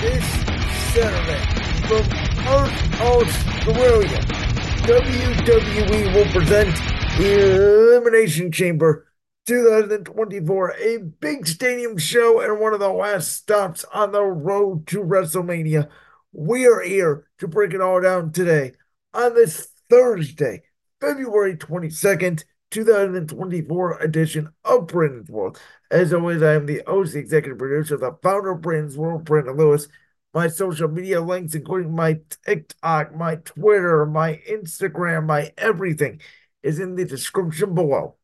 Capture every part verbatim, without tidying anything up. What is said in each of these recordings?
this Saturday from Earth Australia, W W E will present Elimination Chamber twenty twenty-four, a big stadium show and one of the last stops on the road to WrestleMania. We are here to break it all down today on this Thursday, February twenty-second, twenty twenty-four edition of Brandon's World. As always, I am the O C executive producer, the founder of Brandon's World, Brandon Lewis. My social media links, including my TikTok, my Twitter, my Instagram, my everything, is in the description below.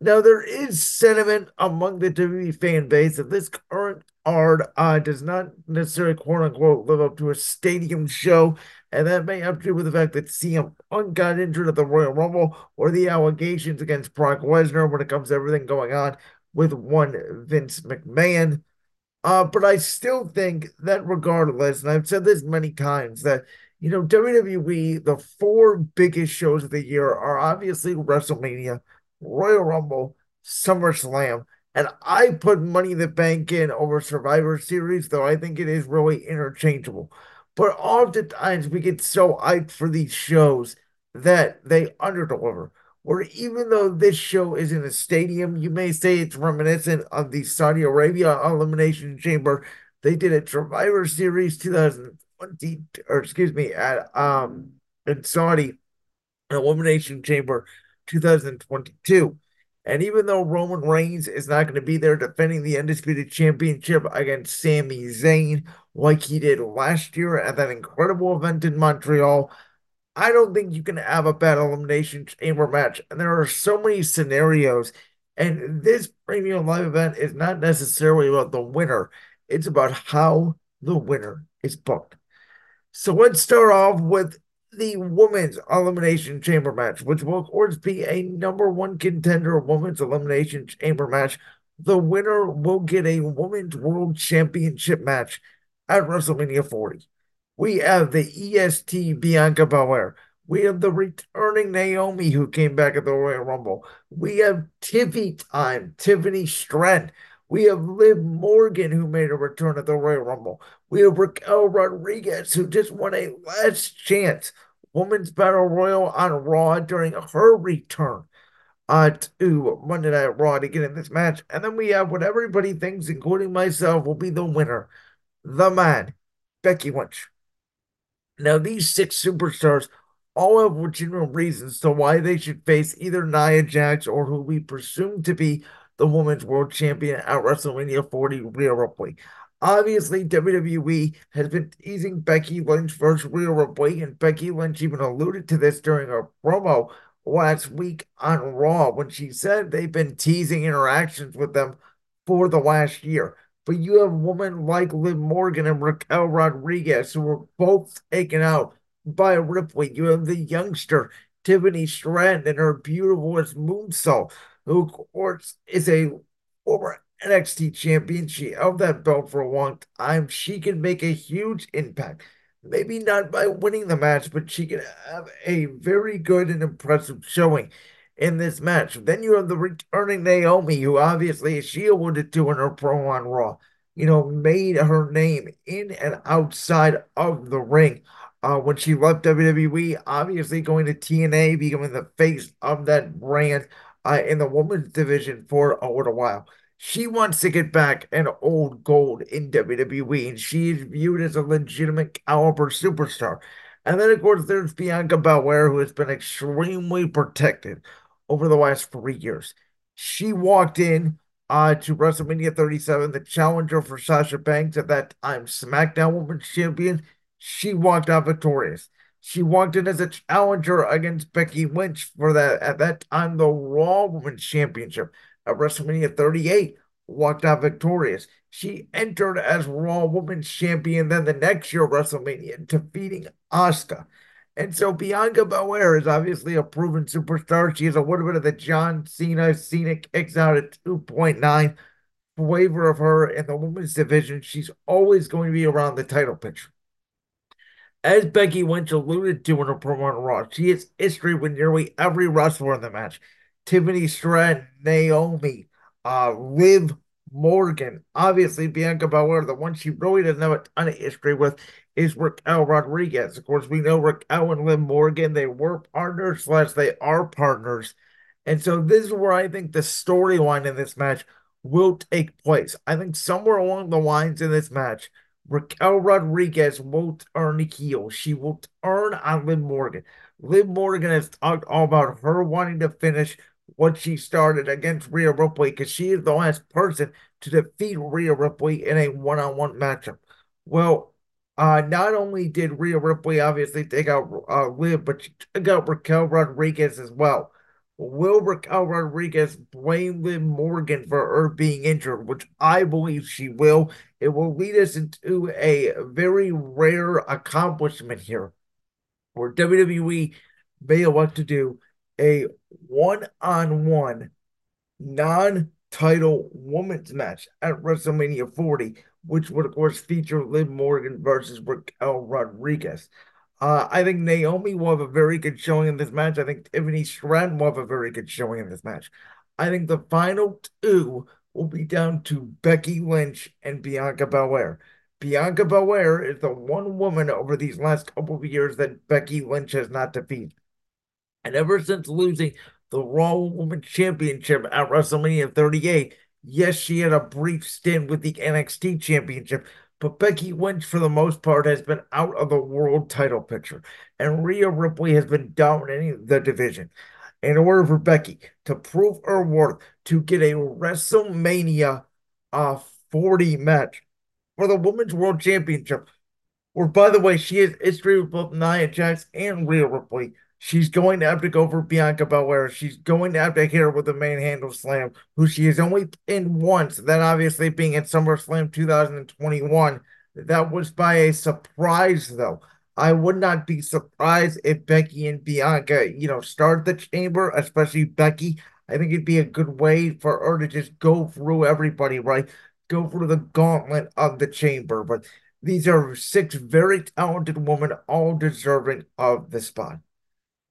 Now, there is sentiment among the W W E fan base that this current card uh, does not necessarily, quote-unquote, live up to a stadium show, and that may have to do with the fact that C M Punk got injured at the Royal Rumble or the allegations against Brock Lesnar when it comes to everything going on with one Vince McMahon. Uh, but I still think that regardless, and I've said this many times, that, you know, W W E, the four biggest shows of the year are obviously WrestleMania, Royal Rumble, SummerSlam, and I put Money in the Bank in over Survivor Series, though I think it is really interchangeable. But oftentimes we get so hyped for these shows that they underdeliver. Or even though this show is in a stadium, you may say it's reminiscent of the Saudi Arabia Elimination Chamber. They did a Survivor Series twenty twenty, or excuse me, at um in Saudi Elimination Chamber twenty twenty-two. And even though Roman Reigns is not going to be there defending the Undisputed Championship against Sami Zayn like he did last year at that incredible event in Montreal, I don't think you can have a bad Elimination Chamber match. And there are so many scenarios. And this premium live event is not necessarily about the winner. It's about how the winner is booked. So let's start off with the Women's Elimination Chamber match, which will, of course, be a number one contender Women's Elimination Chamber match. The winner will get a Women's World Championship match at WrestleMania forty. We have the E S T Bianca Belair. We have the returning Naomi, who came back at the Royal Rumble. We have Tiffy Time, Tiffany Stratton. We have Liv Morgan, who made a return at the Royal Rumble. We have Raquel Rodriguez, who just won a last chance Women's Battle Royal on Raw during her return uh, to Monday Night Raw to get in this match. And then we have what everybody thinks, including myself, will be the winner, the man, Becky Lynch. Now, these six superstars all have legitimate reasons to why they should face either Nia Jax or who we presume to be the Women's World Champion at WrestleMania forty, Rhea Ripley. Obviously, W W E has been teasing Becky Lynch versus Rhea Ripley, and Becky Lynch even alluded to this during her promo last week on Raw when she said they've been teasing interactions with them for the last year. But you have women like Liv Morgan and Raquel Rodriguez who were both taken out by Ripley. You have the youngster, Tiffany Stratton, and her beautifulest moonsault, who, of course, is a former N X T champion. She held that belt for a long time. She can make a huge impact. Maybe not by winning the match, but she can have a very good and impressive showing in this match. Then you have the returning Naomi, who obviously, as she alluded to in her promo on Raw, you know, made her name in and outside of the ring. Uh, when she left W W E, obviously going to T N A, becoming the face of that brand Uh, in the women's division for a little while. She wants to get back an old gold in W W E, and she is viewed as a legitimate caliber superstar. And then, of course, there's Bianca Belair, who has been extremely protected over the last three years. She walked in uh, to WrestleMania thirty-seven, the challenger for Sasha Banks, at that time SmackDown Women's Champion. She walked out victorious. She walked in as a challenger against Becky Lynch for that, at that time, the Raw Women's Championship at WrestleMania thirty-eight, walked out victorious. She entered as Raw Women's Champion then the next year WrestleMania, defeating Asuka. And so Bianca Belair is obviously a proven superstar. She has a little bit of the John Cena, Cena kicks out at two point nine flavor of her in the women's division. She's always going to be around the title picture. As Becky Lynch alluded to in her promo on Raw, she has history with nearly every wrestler in the match. Tiffany Stratton, Naomi, uh, Liv Morgan. Obviously, Bianca Belair, the one she really doesn't have a ton of history with, is Raquel Rodriguez. Of course, we know Raquel and Liv Morgan, they were partners slash they are partners. And so this is where I think the storyline in this match will take place. I think somewhere along the lines in this match, Raquel Rodriguez will turn heel. She will turn on Liv Morgan. Liv Morgan has talked all about her wanting to finish what she started against Rhea Ripley, because she is the last person to defeat Rhea Ripley in a one-on-one matchup. Well, uh, not only did Rhea Ripley obviously take out uh, Liv, but she took out Raquel Rodriguez as well. Will Raquel Rodriguez blame Liv Morgan for her being injured, which I believe she will. It will lead us into a very rare accomplishment here, where W W E may elect to do a one-on-one non-title women's match at WrestleMania forty, which would, of course, feature Liv Morgan versus Raquel Rodriguez. Uh, I think Naomi will have a very good showing in this match. I think Tiffany Stratton will have a very good showing in this match. I think the final two will be down to Becky Lynch and Bianca Belair. Bianca Belair is the one woman over these last couple of years that Becky Lynch has not defeated. And ever since losing the Raw Women's Championship at WrestleMania thirty-eight, yes, she had a brief stint with the N X T Championship, but Becky Lynch, for the most part, has been out of the world title picture. And Rhea Ripley has been dominating the division. In order for Becky to prove her worth, to get a WrestleMania uh, forty match for the Women's World Championship, where, by the way, she has history with both Nia Jax and Rhea Ripley, she's going to have to go for Bianca Belair. She's going to have to hit her with a manhandle slam, who she has only pinned once, that obviously being at SummerSlam two thousand twenty-one. That was by a surprise, though. I would not be surprised if Becky and Bianca, you know, start the chamber, especially Becky. I think it'd be a good way for her to just go through everybody, right? Go through the gauntlet of the chamber. But these are six very talented women, all deserving of the spot.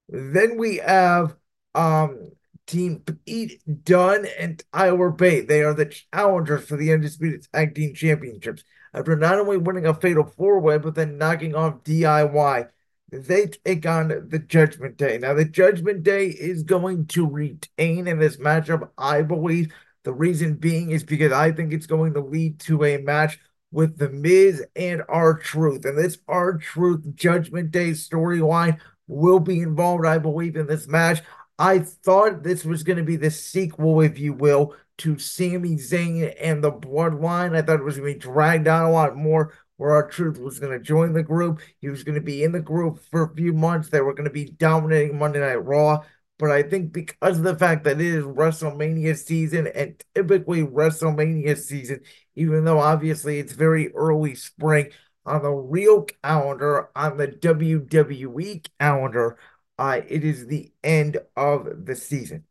Then we have um, Team Pete Dunne and Tyler Bate. They are the challengers for the Undisputed Tag Team Championships. After not only winning a Fatal four-way, but then knocking off D I Y, they take on the Judgment Day. Now, the Judgment Day is going to retain in this matchup, I believe. The reason being is because I think it's going to lead to a match with The Miz and R-Truth. And this R-Truth Judgment Day storyline will be involved, I believe, in this match. I thought this was going to be the sequel, if you will, to Sami Zayn and the Bloodline. I thought it was going to be dragged out a lot more, where R-Truth was going to join the group. He was going to be in the group for a few months. They were going to be dominating Monday Night Raw. But I think because of the fact that it is WrestleMania season, and typically WrestleMania season, even though obviously it's very early spring, on the real calendar, on the W W E calendar, uh, it is the end of the season.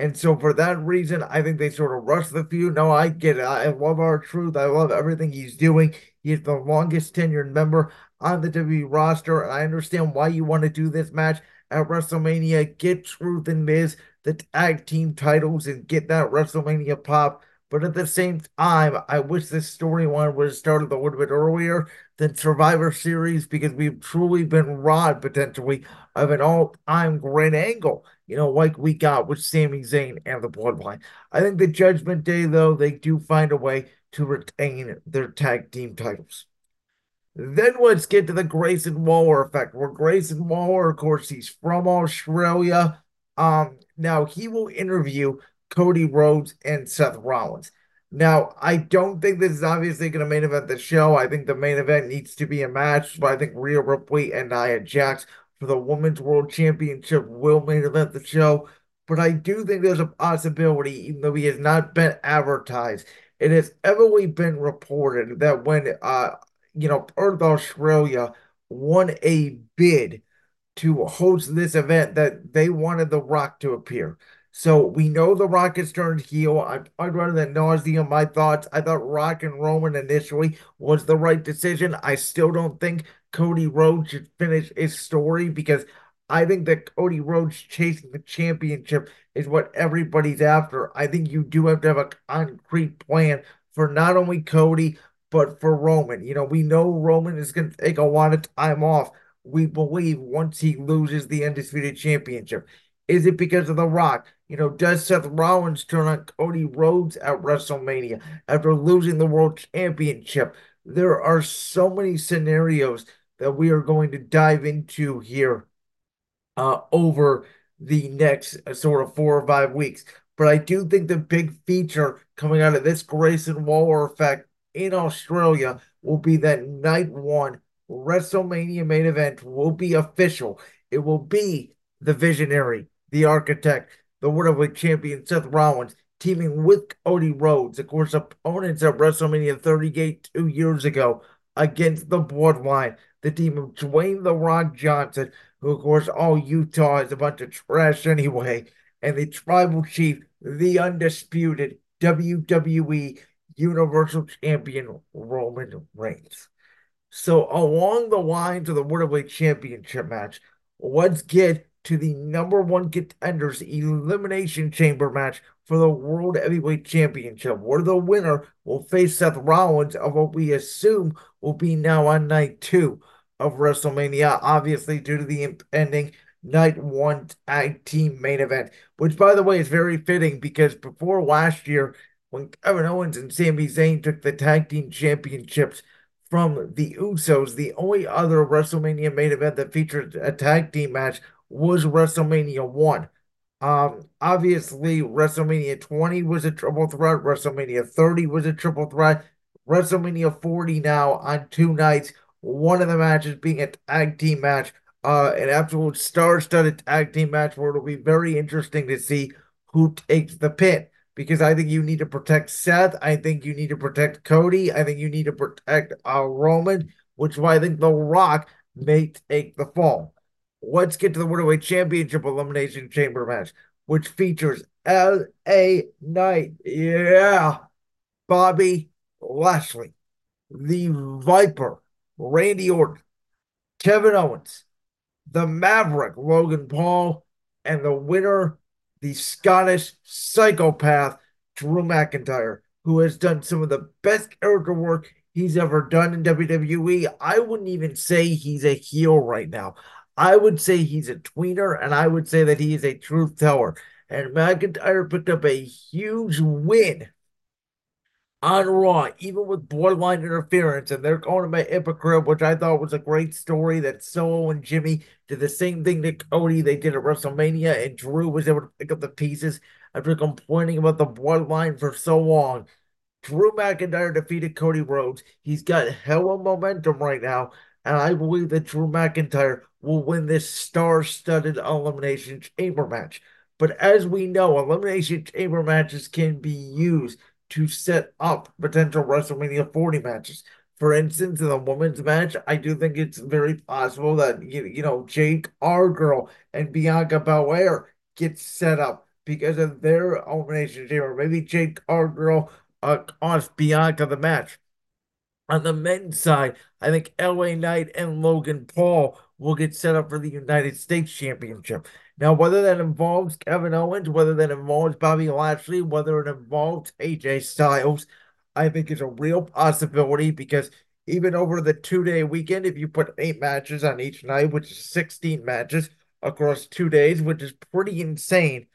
And so for that reason, I think they sort of rush the feud. No, I get it. I love R-Truth. I love everything he's doing. He is the longest tenured member on the W W E roster, and I understand why you want to do this match at WrestleMania. Get Truth and Miz the tag team titles and get that WrestleMania pop. But at the same time, I wish this storyline would have started a little bit earlier than Survivor Series, because we've truly been robbed, potentially, of an all-time great angle, you know, like we got with Sami Zayn and the Bloodline. I think the Judgment Day, though, they do find a way to retain their tag team titles. Then let's get to the Grayson Waller effect, where Grayson Waller, of course, he's from Australia. Um, now, he will interview Cody Rhodes and Seth Rollins. Now, I don't think this is obviously going to main event the show. I think the main event needs to be a match, but I think Rhea Ripley and Nia Jax for the Women's World Championship will main event the show. But I do think there's a possibility, even though he has not been advertised, it has heavily been reported that when, uh, you know, Perth, Australia won a bid to host this event, that they wanted The Rock to appear. So we know The Rock has turned heel. I'd, I'd rather than nauseam my thoughts. I thought Rock and Roman initially was the right decision. I still don't think Cody Rhodes should finish his story, because I think that Cody Rhodes chasing the championship is what everybody's after. I think you do have to have a concrete plan for not only Cody, but for Roman. You know, we know Roman is going to take a lot of time off, we believe, once he loses the Undisputed Championship. Is it because of The Rock? You know, does Seth Rollins turn on Cody Rhodes at WrestleMania after losing the World Championship? There are so many scenarios that we are going to dive into here uh, over the next uh, sort of four or five weeks. But I do think the big feature coming out of this Grayson Waller effect in Australia will be that night one WrestleMania main event will be official. It will be the Visionary, the Architect, the World Heavyweight Champion Seth Rollins, teaming with Cody Rhodes, of course, opponents at WrestleMania thirty-eight two years ago against the Bloodline, the team of Dwayne "The Rock" Johnson, who, of course, all Utah is a bunch of trash anyway, and the Tribal Chief, the undisputed W W E Universal Champion Roman Reigns. So along the lines of the World Heavyweight Championship match, let's get to the number one contenders elimination chamber match for the World Heavyweight Championship, where the winner will face Seth Rollins of what we assume will be now on night two of WrestleMania, obviously due to the impending night one tag team main event, which, by the way, is very fitting because before last year, when Kevin Owens and Sami Zayn took the tag team championships from the Usos, the only other WrestleMania main event that featured a tag team match was WrestleMania one. Um, obviously, WrestleMania twenty was a triple threat. WrestleMania thirty was a triple threat. WrestleMania forty now on two nights. One of the matches being a tag team match, uh, an absolute star-studded tag team match where it'll be very interesting to see who takes the pin. Because I think you need to protect Seth. I think you need to protect Cody. I think you need to protect uh, Roman, which is why I think The Rock may take the fall. Let's get to the World Heavyweight Championship Elimination Chamber match, which features L A Knight. Yeah. Bobby Lashley, the Viper, Randy Orton, Kevin Owens, the Maverick, Logan Paul, and the winner, the Scottish psychopath, Drew McIntyre, who has done some of the best character work he's ever done in W W E. I wouldn't even say he's a heel right now. I would say he's a tweener, and I would say that he is a truth teller. And McIntyre picked up a huge win on Raw, even with Bloodline interference, and they're calling him a hypocrite, which I thought was a great story, that Solo and Jimmy did the same thing to Cody they did at WrestleMania, and Drew was able to pick up the pieces after complaining about the Bloodline for so long. Drew McIntyre defeated Cody Rhodes. He's got hella momentum right now, and I believe that Drew McIntyre will win this star-studded Elimination Chamber match. But as we know, Elimination Chamber matches can be used to set up potential WrestleMania forty matches. For instance, in the women's match, I do think it's very possible that, you, you know, Jade Cargill and Bianca Belair get set up because of their Elimination Chamber. Maybe Jade Cargill uh, cost Bianca the match. On the men's side, I think L A Knight and Logan Paul will get set up for the United States Championship. Now, whether that involves Kevin Owens, whether that involves Bobby Lashley, whether it involves A J Styles, I think is a real possibility because even over the two-day weekend, if you put eight matches on each night, which is sixteen matches across two days, which is pretty insane,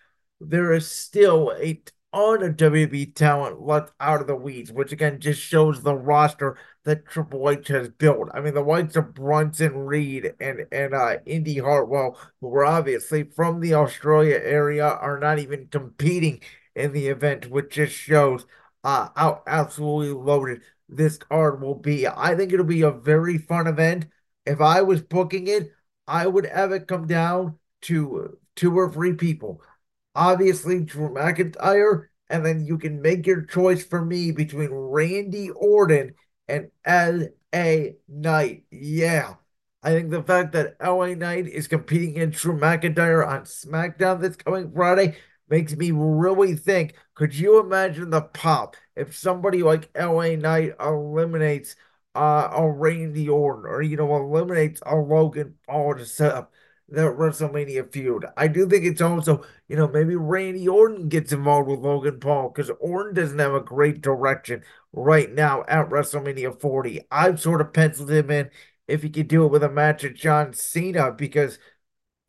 there is still a ton of W W E talent left out of the weeds, which again just shows the roster that Triple H has built. I mean, the likes of Bronson Reed and, and uh, Indy Hartwell, who were obviously from the Australia area, are not even competing in the event, which just shows uh, how absolutely loaded this card will be. I think it'll be a very fun event. If I was booking it, I would have it come down to two or three people. Obviously, Drew McIntyre, and then you can make your choice for me between Randy Orton and L A Knight. Yeah. I think the fact that L A Knight is competing against Drew McIntyre on SmackDown this coming Friday makes me really think, could you imagine the pop if somebody like L A Knight eliminates uh, a Randy Orton, or, you know, eliminates a Logan Paul to set up the WrestleMania feud. I do think it's also, you know, maybe Randy Orton gets involved with Logan Paul because Orton doesn't have a great direction right now at WrestleMania forty. I've sort of penciled him in if he could do it with a match at John Cena because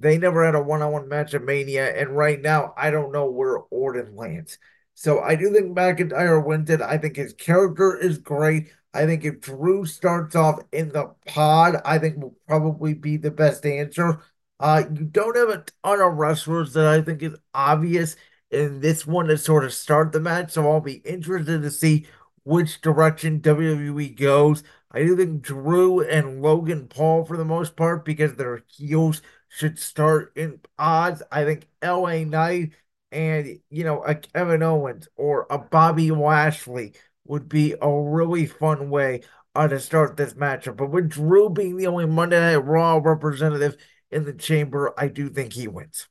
they never had a one-on-one match at Mania, and right now I don't know where Orton lands. So I do think McIntyre wins it. I think his character is great. I think if Drew starts off in the pod, I think will probably be the best answer. Uh, you don't have a ton of wrestlers that I think is obvious in this one to sort of start the match, so I'll be interested to see which direction W W E goes. I do think Drew and Logan Paul, for the most part, because their heels should start in pods. I think L A Knight and, you know, a Kevin Owens or a Bobby Lashley would be a really fun way uh, to start this matchup. But with Drew being the only Monday Night Raw representative in the chamber, I do think he wins.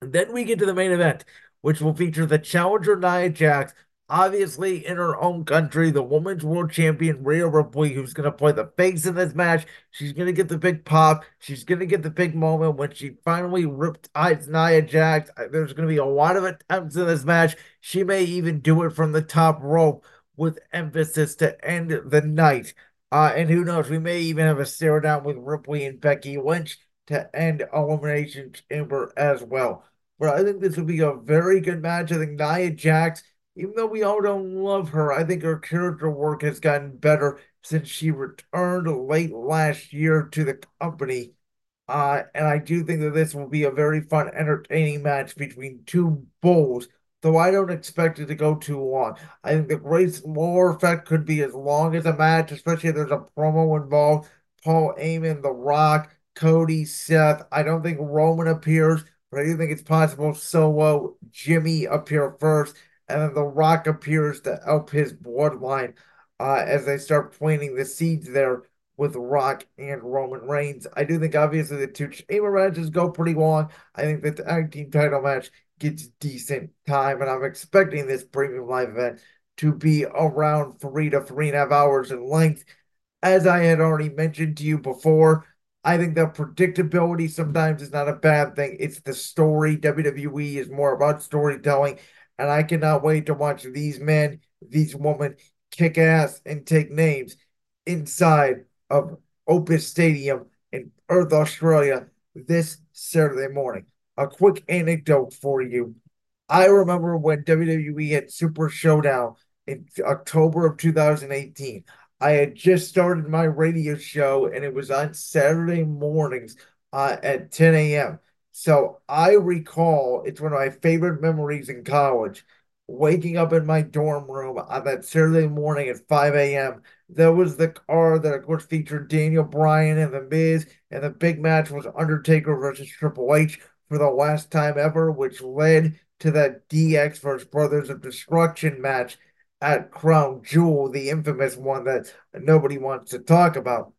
And then we get to the main event, which will feature the challenger Nia Jax, obviously in her own country, the women's world champion Rhea Ripley, who's going to play the face in this match. She's going to get the big pop. She's going to get the big moment when she finally riptides Nia Jax. There's going to be a lot of attempts in this match. She may even do it from the top rope with emphasis to end the night. Uh, and who knows, we may even have a stare down with Ripley and Becky Lynch to end Elimination Chamber as well. But I think this will be a very good match. I think Nia Jax, even though we all don't love her, I think her character work has gotten better since she returned late last year to the company. Uh, and I do think that this will be a very fun, entertaining match between two bulls, though I don't expect it to go too long. I think the Grayson Waller effect could be as long as a match, especially if there's a promo involved. Paul Heyman, The Rock, Cody, Seth. I don't think Roman appears, but I do think it's possible Solo, Jimmy appear first, and then The Rock appears to help his bloodline uh, as they start planting the seeds there with Rock and Roman Reigns. I do think, obviously, the two chamber matches go pretty long. I think the tag team title match gets decent time, and I'm expecting this premium live event to be around three to three and a half hours in length. As I had already mentioned to you before, I think that predictability sometimes is not a bad thing. It's the story. W W E is more about storytelling, and I cannot wait to watch these men, these women, kick ass and take names inside of Opus Stadium in Perth, Australia, this Saturday morning. A quick anecdote for you. I remember when W W E had Super Showdown in October of two thousand eighteen. I had just started my radio show, and it was on Saturday mornings uh, at ten a m So I recall, it's one of my favorite memories in college, waking up in my dorm room on that Saturday morning at five a m There was the card that, of course, featured Daniel Bryan and The Miz, and the big match was Undertaker versus Triple H for the last time ever, which led to that D X versus Brothers of Destruction match at Crown Jewel, the infamous one that nobody wants to talk about.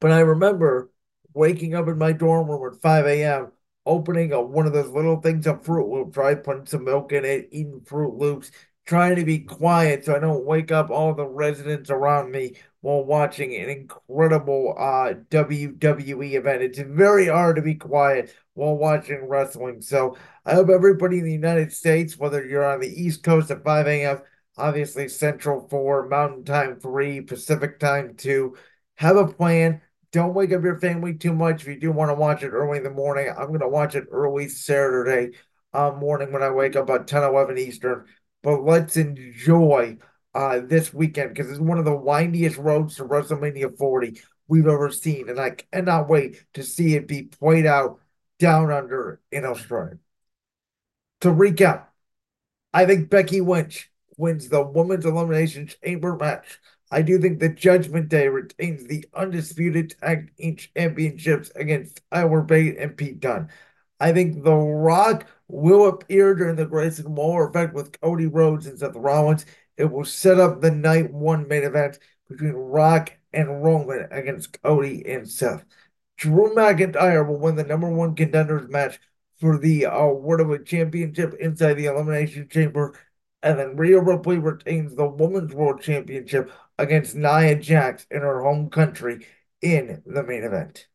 But I remember waking up in my dorm room at five a m, opening up one of those little things of Fruit Loops, right? Putting some milk in it, eating Fruit Loops, trying to be quiet so I don't wake up all the residents around me while watching an incredible uh, W W E event. It's very hard to be quiet while watching wrestling. So I hope everybody in the United States, whether you're on the East Coast at five a m, obviously Central four, Mountain Time three, Pacific Time two, have a plan. Don't wake up your family too much. If you do want to watch it early in the morning, I'm going to watch it early Saturday uh, morning when I wake up at ten, eleven Eastern. But let's enjoy uh, this weekend because it's one of the windiest roads to WrestleMania forty we've ever seen. And I cannot wait to see it be played out down under in Australia. To recap, I think Becky Lynch wins the Women's Elimination Chamber match. I do think the Judgment Day retains the undisputed tag team championships against Tyler Bate and Pete Dunne. I think The Rock will appear during the Grayson Waller effect with Cody Rhodes and Seth Rollins. It will set up the night one main event between Rock and Roman against Cody and Seth. Drew McIntyre will win the number one contenders match for the uh, World Championship inside the Elimination Chamber. And then Rhea Ripley retains the Women's World Championship against Nia Jax in her home country in the main event.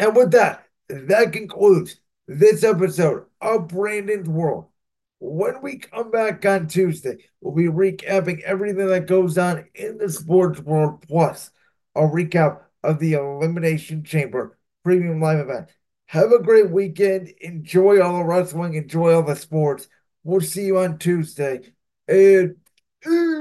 And with that, that concludes this episode of Brandon's World. When we come back on Tuesday, we'll be recapping everything that goes on in the sports world, plus a recap of the Elimination Chamber premium live event. Have a great weekend. Enjoy all the wrestling. Enjoy all the sports. We'll see you on Tuesday. And...